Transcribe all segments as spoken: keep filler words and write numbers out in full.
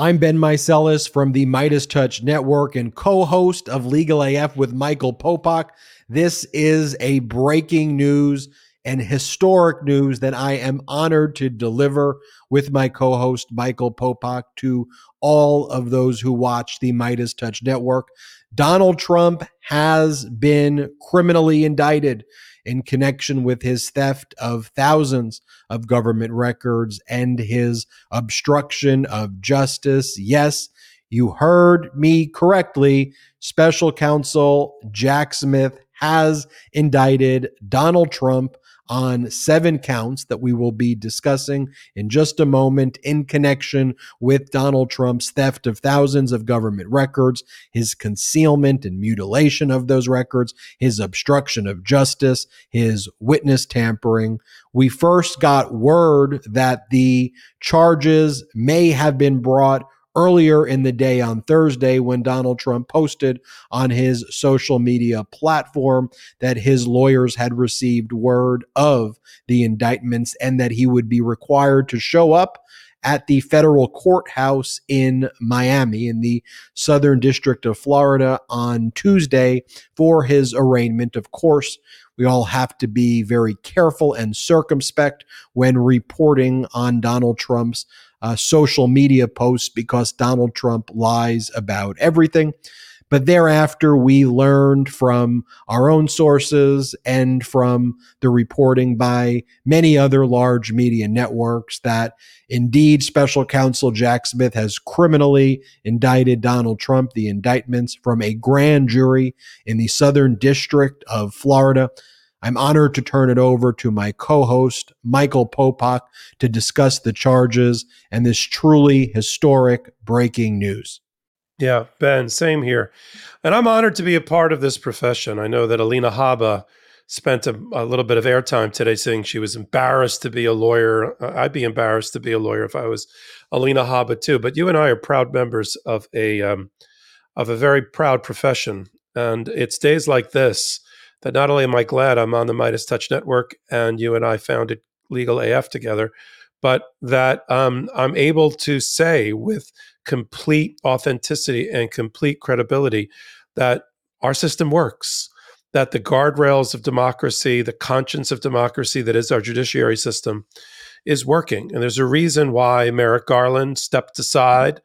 I'm Ben Meiselas from the Midas Touch Network and co-host of Legal A F with Michael Popak. This is a breaking news and historic news that I am honored to deliver with my co-host Michael Popak to all of those who watch the Midas Touch Network. Donald Trump has been criminally indicted in connection with his theft of thousands of government records and his obstruction of justice. Yes, you heard me correctly. Special counsel Jack Smith has indicted Donald Trump on seven counts that we will be discussing in just a moment in connection with Donald Trump's theft of thousands of government records, his concealment and mutilation of those records, his obstruction of justice, his witness tampering. We first got word that the charges may have been brought earlier in the day on Thursday when Donald Trump posted on his social media platform that his lawyers had received word of the indictments and that he would be required to show up at the federal courthouse in Miami in the Southern District of Florida on Tuesday for his arraignment. Of course, we all have to be very careful and circumspect when reporting on Donald Trump's Uh, social media posts because Donald Trump lies about everything. But thereafter, we learned from our own sources and from the reporting by many other large media networks that indeed special counsel Jack Smith has criminally indicted Donald Trump. The indictments from a grand jury in the Southern District of Florida. I'm honored to turn it over to my co-host, Michael Popak, to discuss the charges and this truly historic breaking news. Yeah, Ben, same here. And I'm honored to be a part of this profession. I know that Alina Haba spent a, a little bit of airtime today saying she was embarrassed to be a lawyer. I'd be embarrassed to be a lawyer if I was Alina Haba too. But you and I are proud members of a um, of a very proud profession. And it's days like this that not only am I glad I'm on the Midas Touch Network and you and I founded Legal A F together, but that um, I'm able to say with complete authenticity and complete credibility that our system works, that the guardrails of democracy, the conscience of democracy that is our judiciary system is working. And there's a reason why Merrick Garland stepped aside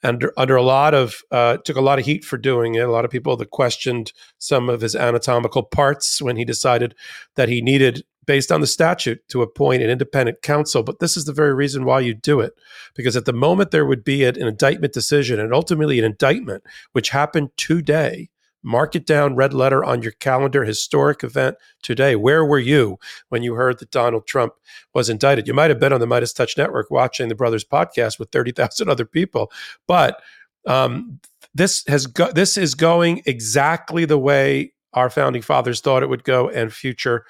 and under a lot of, uh, took a lot of heat for doing it. A lot of people that questioned some of his anatomical parts when he decided that he needed, based on the statute, to appoint an independent counsel. But this is the very reason why you do it. Because at the moment there would be an indictment decision and ultimately an indictment, which happened today. Mark it down, red letter on your calendar, historic event today. Where were you when you heard that Donald Trump was indicted? You might have been on the Midas Touch Network watching the Brothers podcast with thirty thousand other people, but um, this has go- this is going exactly the way our founding fathers thought it would go and future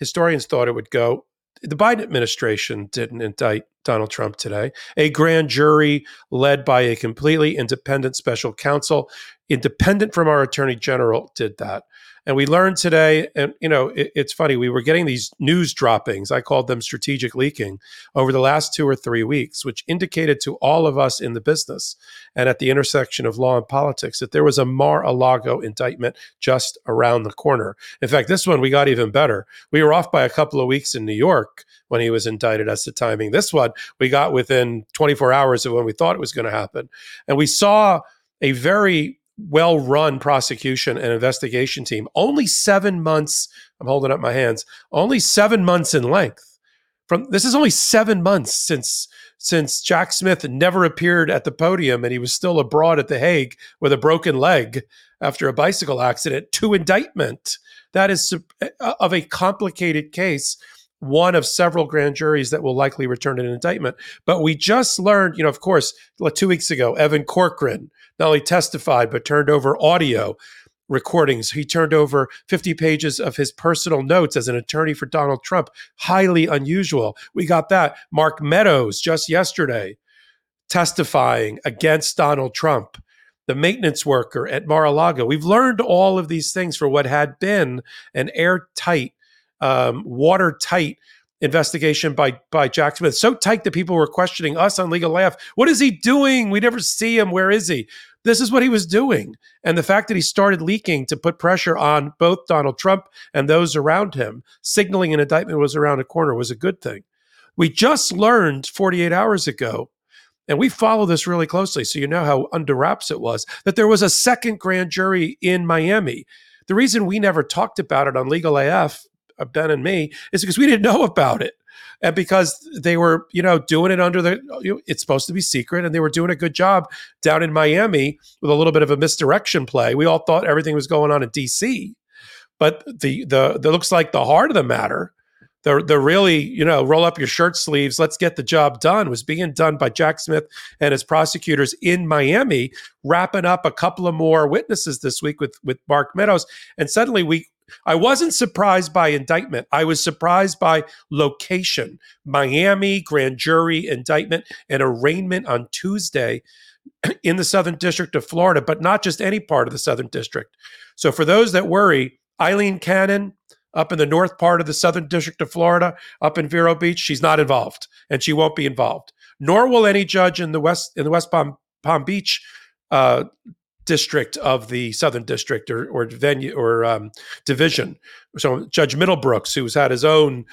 historians thought it would go. The Biden administration didn't indict Donald Trump today. A grand jury led by a completely independent special counsel, independent from our attorney general, did that. And we learned today, and you know, it, it's funny, we were getting these news droppings, I called them strategic leaking, over the last two or three weeks, which indicated to all of us in the business and at the intersection of law and politics that there was a Mar-a-Lago indictment just around the corner. In fact, this one, we got even better. We were off by a couple of weeks in New York when he was indicted as to timing. This one, we got within twenty-four hours of when we thought it was going to happen. And we saw a very well-run prosecution and investigation team, only seven months, I'm holding up my hands, only seven months in length. From this is only seven months since since Jack Smith never appeared at the podium and he was still abroad at The Hague with a broken leg after a bicycle accident to indictment. That is of a complicated case, one of several grand juries that will likely return an indictment. But we just learned, you know, of course, two weeks ago, Evan Corcoran not only testified, but turned over audio recordings. He turned over fifty pages of his personal notes as an attorney for Donald Trump. Highly unusual. We got that. Mark Meadows just yesterday testifying against Donald Trump, the maintenance worker at Mar-a-Lago. We've learned all of these things for what had been an airtight Um, watertight investigation by by Jack Smith. So tight that people were questioning us on Legal A F. What is he doing? We never see him. Where is he? This is what he was doing. And the fact that he started leaking to put pressure on both Donald Trump and those around him, signaling an indictment was around a corner, was a good thing. We just learned forty-eight hours ago, and we follow this really closely, so you know how under wraps it was, that there was a second grand jury in Miami. The reason we never talked about it on Legal A F, Ben and me, is because we didn't know about it. And because they were, you know, doing it under the, you know, it's supposed to be secret, and they were doing a good job down in Miami with a little bit of a misdirection play. We all thought everything was going on in D C, but the the, the looks like the heart of the matter, the the really, you know, roll up your shirt sleeves, let's get the job done, was being done by Jack Smith and his prosecutors in Miami, wrapping up a couple of more witnesses this week with with Mark Meadows, and suddenly we. I wasn't surprised by indictment. I was surprised by location. Miami, grand jury, indictment, and arraignment on Tuesday in the Southern District of Florida, but not just any part of the Southern District. So for those that worry, Eileen Cannon up in the north part of the Southern District of Florida, up in Vero Beach, she's not involved, and she won't be involved. Nor will any judge in the West in the West Palm, Palm Beach uh district of the Southern District or or venue or um, division. So Judge Middlebrooks, who's had his own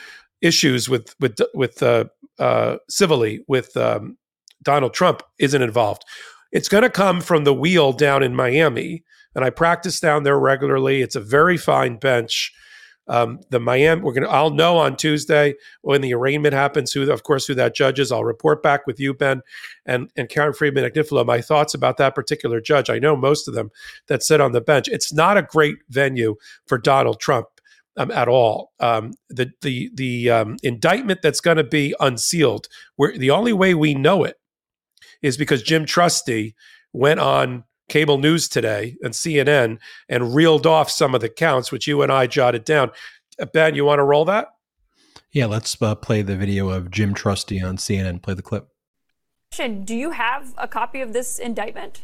issues with with with uh, uh, civilly with um, Donald Trump, isn't involved. It's going to come from the wheel down in Miami, and I practice down there regularly. It's a very fine bench. Um, the Miami, we're going to, I'll know on Tuesday when the arraignment happens, who, of course, who that judge is. I'll report back with you, Ben, and, and Karen Friedman Agnifilo, my thoughts about that particular judge. I know most of them that sit on the bench. It's not a great venue for Donald Trump um, at all. Um, the, the, the um, indictment that's going to be unsealed, we're, the only way we know it is because Jim Trusty went on cable news today and C N N and reeled off some of the counts, which you and I jotted down. Ben, you want to roll that? Yeah, let's uh, play the video of Jim Trusty on C N N. Play the clip. Do you have a copy of this indictment?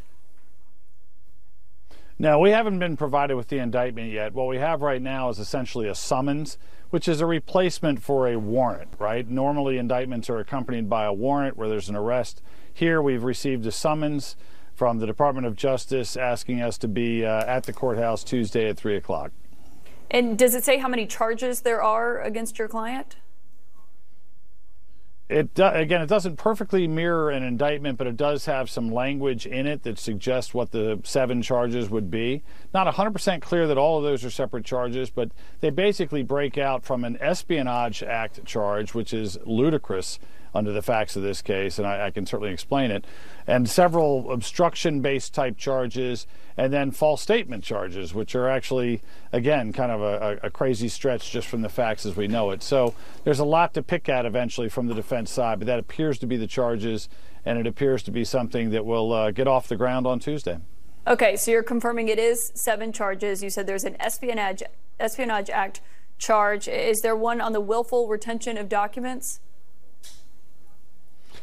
No, we haven't been provided with the indictment yet. What we have right now is essentially a summons, which is a replacement for a warrant, right? Normally indictments are accompanied by a warrant where there's an arrest. Here we've received a summons from the Department of Justice asking us to be uh, at the courthouse Tuesday at three o'clock. And does it say how many charges there are against your client? It do- Again, it doesn't perfectly mirror an indictment, but it does have some language in it that suggests what the seven charges would be. Not one hundred percent clear that all of those are separate charges, but they basically break out from an Espionage Act charge, which is ludicrous under the facts of this case, and I, I can certainly explain it, and several obstruction-based type charges, and then false statement charges, which are actually, again, kind of a, a crazy stretch just from the facts as we know it. So there's a lot to pick at eventually from the defense side, but that appears to be the charges, and it appears to be something that will uh, get off the ground on Tuesday. Okay, so you're confirming it is seven charges. You said there's an Espionage, Espionage Act charge. Is there one on the willful retention of documents?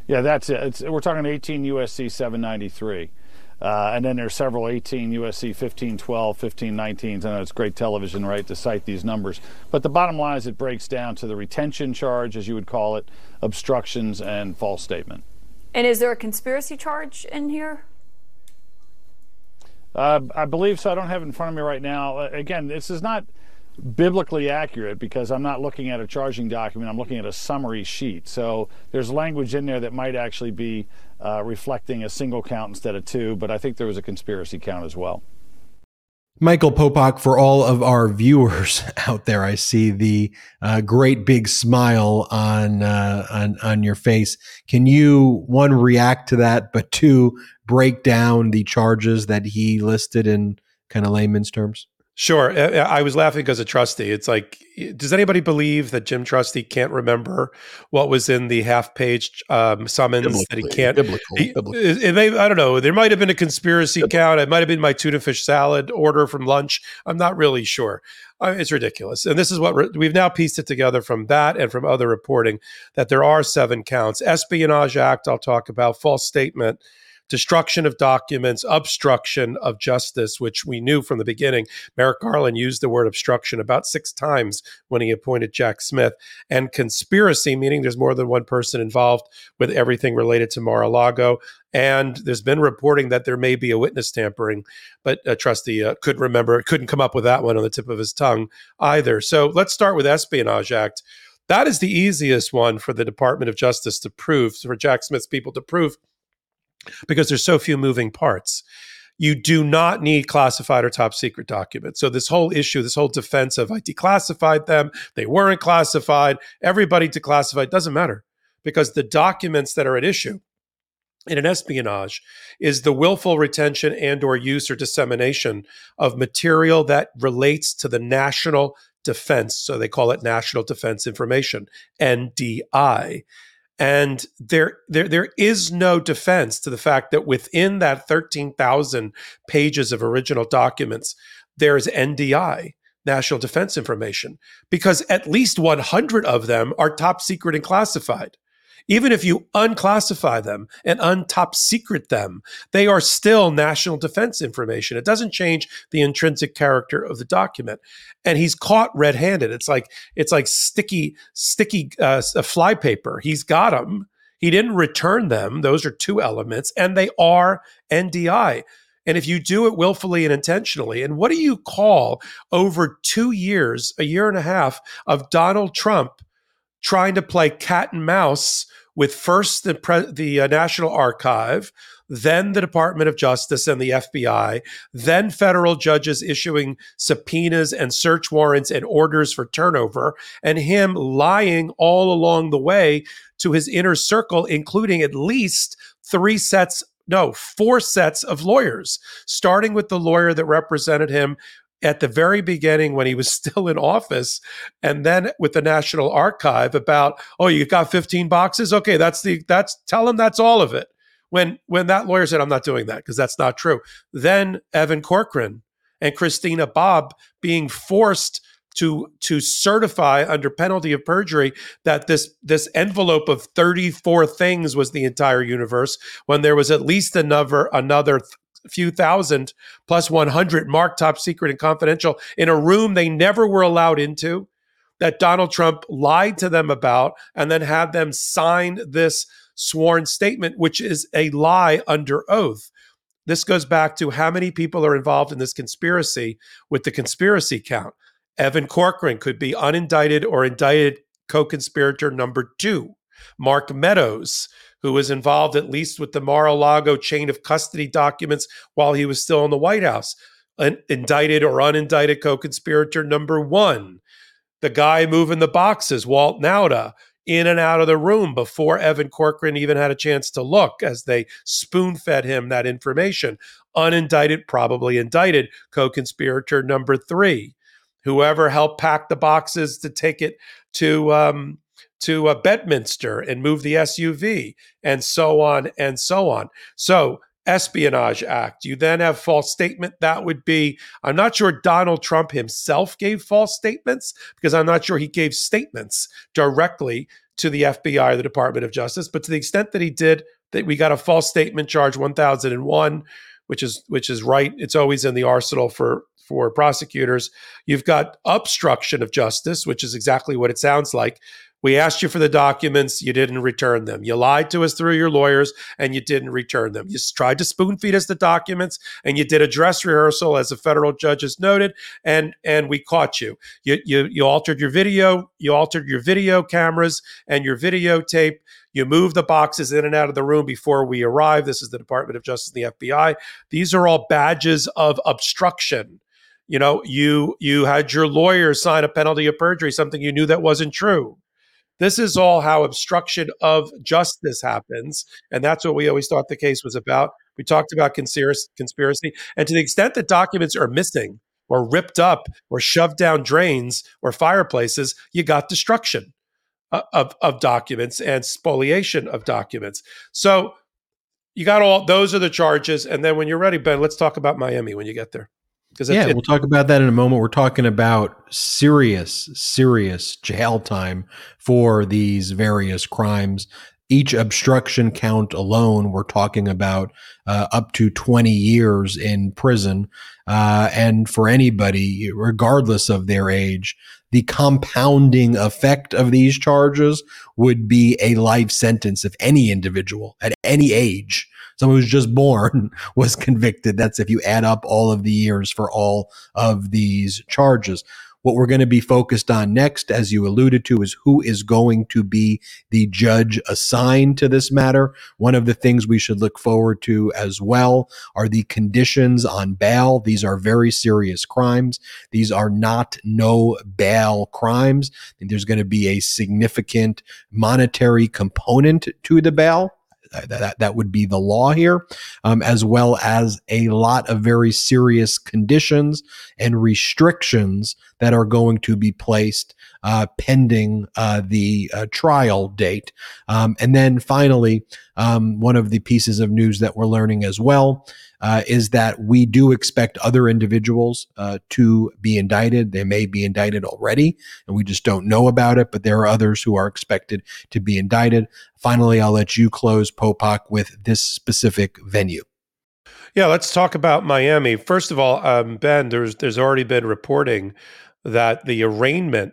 Yeah, that's it. It's, we're talking eighteen U S C seven ninety-three. Uh, and then there's several eighteen U S C fifteen twelve, fifteen nineteens. I know it's great television, right, to cite these numbers. But the bottom line is it breaks down to the retention charge, as you would call it, obstructions, and false statement. And is there a conspiracy charge in here? Uh, I believe so. I don't have it in front of me right now. Again, this is not biblically accurate because I'm not looking at a charging document, I'm looking at a summary sheet. So there's language in there that might actually be uh, reflecting a single count instead of two, but I think there was a conspiracy count as well. Michael Popak, for all of our viewers out there, I see the uh, great big smile on, uh, on on your face. Can you, one, react to that, but two, break down the charges that he listed in kind of layman's terms? Sure. I was laughing because of Trusty. It's like, does anybody believe that Jim Trusty can't remember what was in the half-page um, summons biblical, that he can't? Biblical, he, biblical. It may, I don't know. There might have been a conspiracy biblical. count. It might have been my tuna fish salad order from lunch. I'm not really sure. Uh, it's ridiculous. And this is what re- we've now pieced it together from that and from other reporting, that there are seven counts. Espionage Act, I'll talk about, false statement, destruction of documents, obstruction of justice, which we knew from the beginning. Merrick Garland used the word obstruction about six times when he appointed Jack Smith, and conspiracy, meaning there's more than one person involved with everything related to Mar-a-Lago. And there's been reporting that there may be a witness tampering, but uh, Trusty uh, couldn't remember, couldn't come up with that one on the tip of his tongue either. So let's start with Espionage Act. That is the easiest one for the Department of Justice to prove, for Jack Smith's people to prove, because there's so few moving parts. You do not need classified or top secret documents. So this whole issue, this whole defense of I declassified them, they weren't classified, everybody declassified, doesn't matter, because the documents that are at issue in an espionage is the willful retention and or use or dissemination of material that relates to the national defense. So they call it national defense information, N D I. And there, there, there is no defense to the fact that within that thirteen thousand pages of original documents, there's N D I, national defense information, because at least one hundred of them are top secret and classified. Even if you unclassify them and untop secret them, they are still national defense information. It doesn't change the intrinsic character of the document. And he's caught red-handed. It's like it's like sticky, sticky uh, fly paper. He's got them. He didn't return them. Those are two elements, and they are N D I. And if you do it willfully and intentionally, and what do you call over two years, a year and a half of Donald Trump trying to play cat and mouse with first the, pre- the uh, National Archive, then the Department of Justice and the F B I, then federal judges issuing subpoenas and search warrants and orders for turnover, and him lying all along the way to his inner circle, including at least three sets, no, four sets of lawyers, starting with the lawyer that represented him at the very beginning when he was still in office, and then with the National Archive about, oh, you got fifteen boxes? Okay, that's the, that's, tell him that's all of it. When, when that lawyer said, I'm not doing that because that's not true. Then Evan Corcoran and Christina Bobb being forced to, to certify under penalty of perjury that this, this envelope of thirty-four things was the entire universe when there was at least another, another th- few thousand plus one hundred marked top secret and confidential in a room they never were allowed into, that Donald Trump lied to them about, and then had them sign this sworn statement, which is a lie under oath. This goes back to how many people are involved in this conspiracy with the conspiracy count. Evan Corcoran could be unindicted or indicted co-conspirator number two. Mark Meadows, who was involved at least with the Mar-a-Lago chain of custody documents while he was still in the White House, an indicted or unindicted co-conspirator number one. The guy moving the boxes, Walt Nauda, in and out of the room before Evan Corcoran even had a chance to look as they spoon-fed him that information. Unindicted, probably indicted, co-conspirator number three. Whoever helped pack the boxes to take it to um, to uh, Bedminster and move the S U V, and so on and so on. So Espionage Act, you then have false statement. That would be, I'm not sure Donald Trump himself gave false statements, because I'm not sure he gave statements directly to the F B I or the Department of Justice, but to the extent that he did, that we got a false statement charge one thousand one, which is, which is right. It's always in the arsenal for for prosecutors. You've got obstruction of justice, which is exactly what it sounds like. We asked you for the documents, you didn't return them. You lied to us through your lawyers, and you didn't return them. You tried to spoon feed us the documents, and you did a dress rehearsal, as the federal judges noted, and, and we caught you. You, you. you altered your video, you altered your video cameras and your videotape. You moved the boxes in and out of the room before we arrived. This is the Department of Justice and the F B I. These are all badges of obstruction. You know, you you had your lawyer sign a penalty of perjury, something you knew that wasn't true. This is all how obstruction of justice happens, and that's what we always thought the case was about. We talked about conspiracy, and to the extent that documents are missing or ripped up or shoved down drains or fireplaces, you got destruction of, of documents and spoliation of documents. So you got all, those are the charges, and then when you're ready, Ben, let's talk about Miami when you get there. Yeah, it. We'll talk about that in a moment. We're talking about serious, serious jail time for these various crimes each obstruction count alone, we're talking about uh, up to twenty years in prison. Uh, and for anybody, regardless of their age, the compounding effect of these charges would be a life sentence if any individual at any age, someone who's just born, was convicted. That's if you add up all of the years for all of these charges. What we're going to be focused on next, as you alluded to, is who is going to be the judge assigned to this matter. One of the things we should look forward to as well are the conditions on bail. These are very serious crimes. These are not no bail crimes. And there's going to be a significant monetary component to the bail. That, that would be the law here, um, as well as a lot of very serious conditions and restrictions that are going to be placed uh, pending uh, the uh, trial date. Um, and then finally, um, one of the pieces of news that we're learning as well uh, is that we do expect other individuals uh, to be indicted. They may be indicted already, and we just don't know about it, but there are others who are expected to be indicted. Finally, I'll let you close, Popak, with this specific venue. Yeah, let's talk about Miami. First of all, um, Ben, there's there's already been reporting that the arraignment,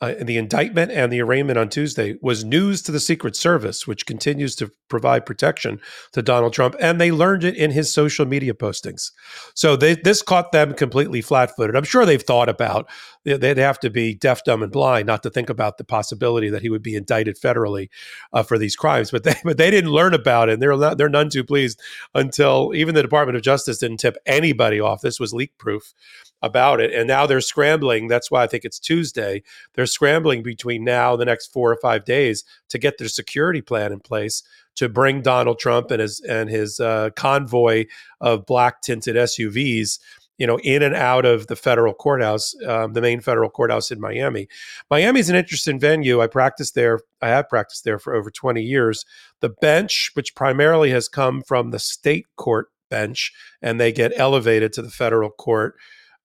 uh, the indictment and the arraignment on Tuesday was news to the Secret Service, which continues to provide protection to Donald Trump, and they learned it in his social media postings. So they, this caught them completely flat-footed. I'm sure they've thought about, they'd have to be deaf, dumb, and blind not to think about the possibility that he would be indicted federally uh, for these crimes. But they, but they didn't learn about it, and they're not, they're none too pleased until even the Department of Justice didn't tip anybody off. This was leak-proof about it, and now they're scrambling. That's why I think it's Tuesday. They're scrambling between now and the next four or five days to get their security plan in place to bring Donald Trump and his and his uh, convoy of black tinted S U Vs, you know, in and out of the federal courthouse, um, the main federal courthouse in Miami. Miami is an interesting venue. I practiced there. I have practiced there for over twenty years. The bench, which primarily has come from the state court bench, and they get elevated to the federal court,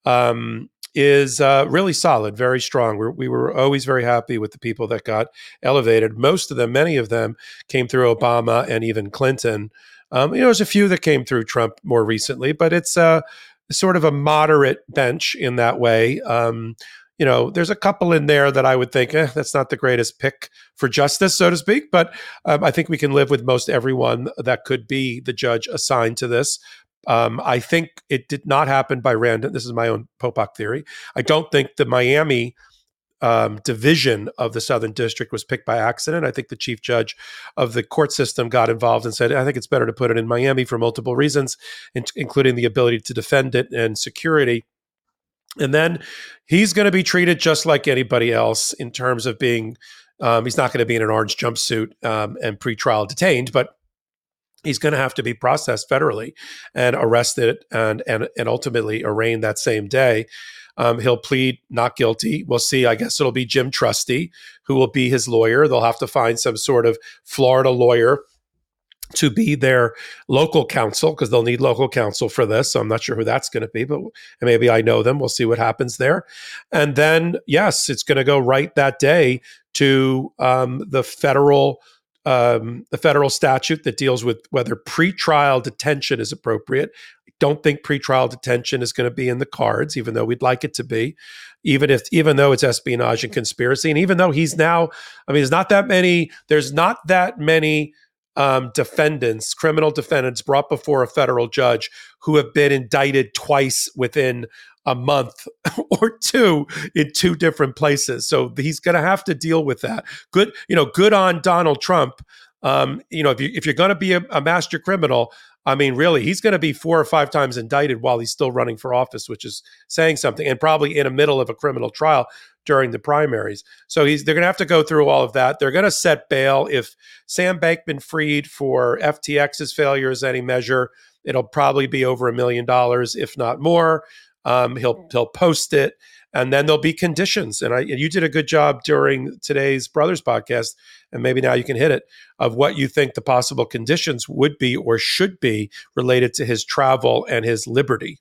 um, is uh, really solid, very strong. We're, we were always very happy with the people that got elevated. Most of them, many of them, came through Obama and even Clinton. Um, you know, there's a few that came through Trump more recently, but it's uh, sort of a moderate bench in that way. Um, you know, there's a couple in there that I would think, eh, that's not the greatest pick for justice, so to speak, but um, I think we can live with most everyone that could be the judge assigned to this. Um, I think it did not happen by random. This is my own Popak theory. I don't think the Miami um, division of the Southern District was picked by accident. I think the chief judge of the court system got involved and said, I think it's better to put it in Miami for multiple reasons, in- including the ability to defend it and security. And then he's going to be treated just like anybody else in terms of being, um, he's not going to be in an orange jumpsuit um, and pretrial detained, but he's going to have to be processed federally and arrested and and, and ultimately arraigned that same day. Um, he'll plead not guilty. We'll see. I guess it'll be Jim Trusty, who will be his lawyer. They'll have to find some sort of Florida lawyer to be their local counsel, because they'll need local counsel for this. So I'm not sure who that's going to be, but maybe I know them. We'll see what happens there. And then, yes, it's going to go right that day to um, the federal Um, the federal statute that deals with whether pretrial detention is appropriate. I don't think pretrial detention is going to be in the cards, even though we'd like it to be, even if, even though it's espionage and conspiracy. And even though he's now, I mean, there's not that many, there's not that many um, defendants, criminal defendants brought before a federal judge who have been indicted twice within a month or two in two different places. So he's going to have to deal with that. Good, you know, good on Donald Trump. Um, you know, if you, if you're going to be a, a master criminal, I mean, really, he's going to be four or five times indicted while he's still running for office, which is saying something, and probably in the middle of a criminal trial during the primaries. So he's, they're going to have to go through all of that. They're going to set bail. If Sam Bankman-Fried for F T X's failure is any measure, it'll probably be over a million dollars, if not more. Um, he'll he'll post it, and then there'll be conditions. And I and you did a good job during today's Brothers podcast, and maybe now you can hit it, of what you think the possible conditions would be or should be related to his travel and his liberty.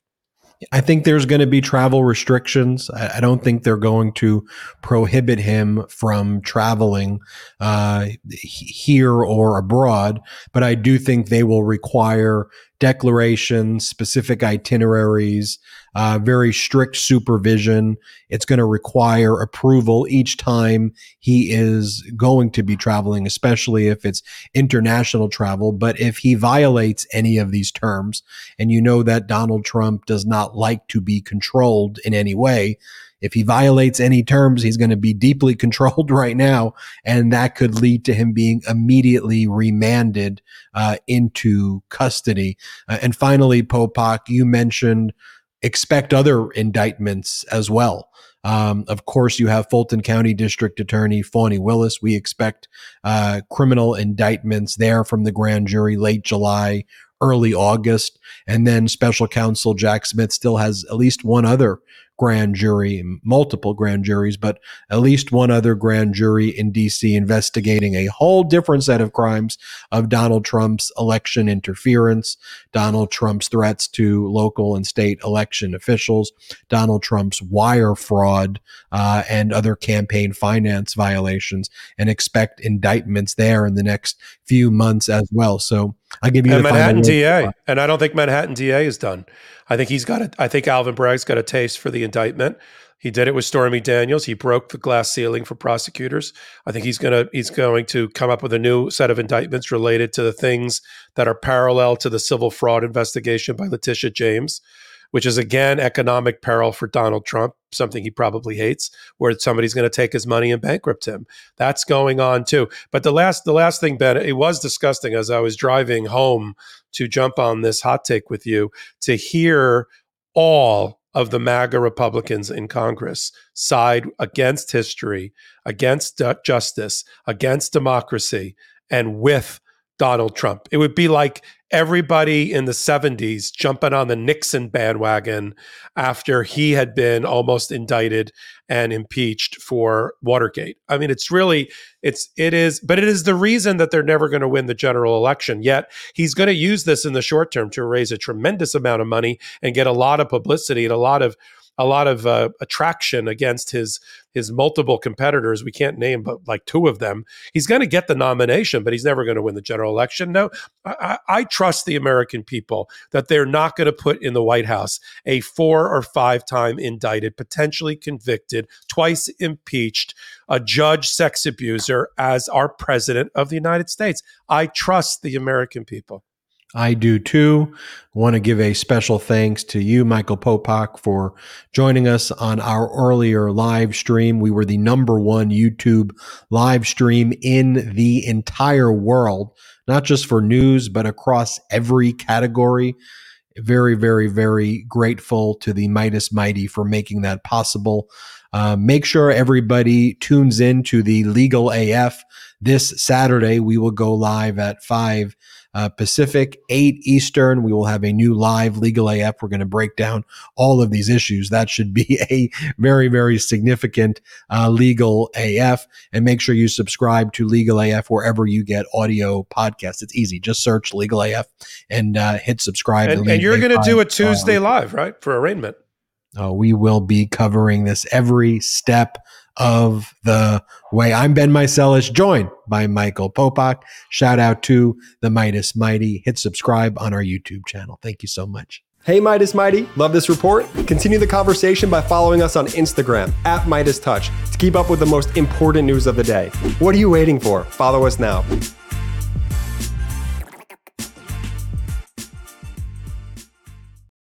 I think there's going to be travel restrictions. I, I don't think they're going to prohibit him from traveling uh, here or abroad, but I do think they will require declarations, specific itineraries, uh, very strict supervision. It's going to require approval each time he is going to be traveling, especially if it's international travel. But if he violates any of these terms, and you know that Donald Trump does not like to be controlled in any way, if he violates any terms, he's going to be deeply controlled right now, and that could lead to him being immediately remanded uh, into custody. Uh, and finally, Popak, you mentioned expect other indictments as well. Um, of course, you have Fulton County District Attorney Fani Willis. We expect uh, criminal indictments there from the grand jury late July, early August, and then special counsel Jack Smith still has at least one other grand jury, multiple grand juries, but at least one other grand jury in D C investigating a whole different set of crimes of Donald Trump's election interference, Donald Trump's threats to local and state election officials, Donald Trump's wire fraud, uh, and other campaign finance violations, and expect indictments there in the next few months as well. So I'll give you and the Manhattan D A. And I don't think Manhattan D A is done. I think he's got a, I think Alvin Bragg's got a taste for the indictment. He did it with Stormy Daniels. He broke the glass ceiling for prosecutors. I think he's gonna he's going to come up with a new set of indictments related to the things that are parallel to the civil fraud investigation by Letitia James, which is again economic peril for Donald Trump, something he probably hates, where somebody's going to take his money and bankrupt him. That's going on too. But the last the last thing, Ben, it was disgusting as I was driving home to jump on this hot take with you, to hear all of the MAGA Republicans in Congress side against history, against uh, justice, against democracy, and with Donald Trump. It would be like everybody in the seventies jumping on the Nixon bandwagon after he had been almost indicted and impeached for Watergate. I mean, it's really, it's, it is, but it is the reason that they're never going to win the general election. Yet he's going to use this in the short term to raise a tremendous amount of money and get a lot of publicity and a lot of a lot of uh, attraction against his his multiple competitors. We can't name but like two of them. He's going to get the nomination, but he's never going to win the general election. No, I, I trust the American people that they're not going to put in the White House a four or five time indicted, potentially convicted, twice impeached, a judge sex abuser as our president of the United States. I trust the American people. I do too. I want to give a special thanks to you, Michael Popak, for joining us on our earlier live stream. We were the number one YouTube live stream in the entire world, not just for news, but across every category. Very, very, very grateful to the Midas Mighty for making that possible. Uh, make sure everybody tunes in to the Legal A F this Saturday. We will go live at five Uh, Pacific, eight Eastern. We will have a new live Legal A F. We're going to break down all of these issues. That should be a very, very significant uh, Legal A F. And make sure you subscribe to Legal A F wherever you get audio podcasts. It's easy. Just search Legal A F and uh, hit subscribe. And, and, and you're going to do a Tuesday um, live, right, for arraignment? Uh, we will be covering this every step of the way. I'm Ben Meiselas, joined by Michael Popak. Shout out to the Midas Mighty. Hit subscribe on our YouTube channel. Thank you so much. Hey, Midas Mighty, love this report? Continue the conversation by following us on Instagram at Midas Touch to keep up with the most important news of the day. What are you waiting for? Follow us now.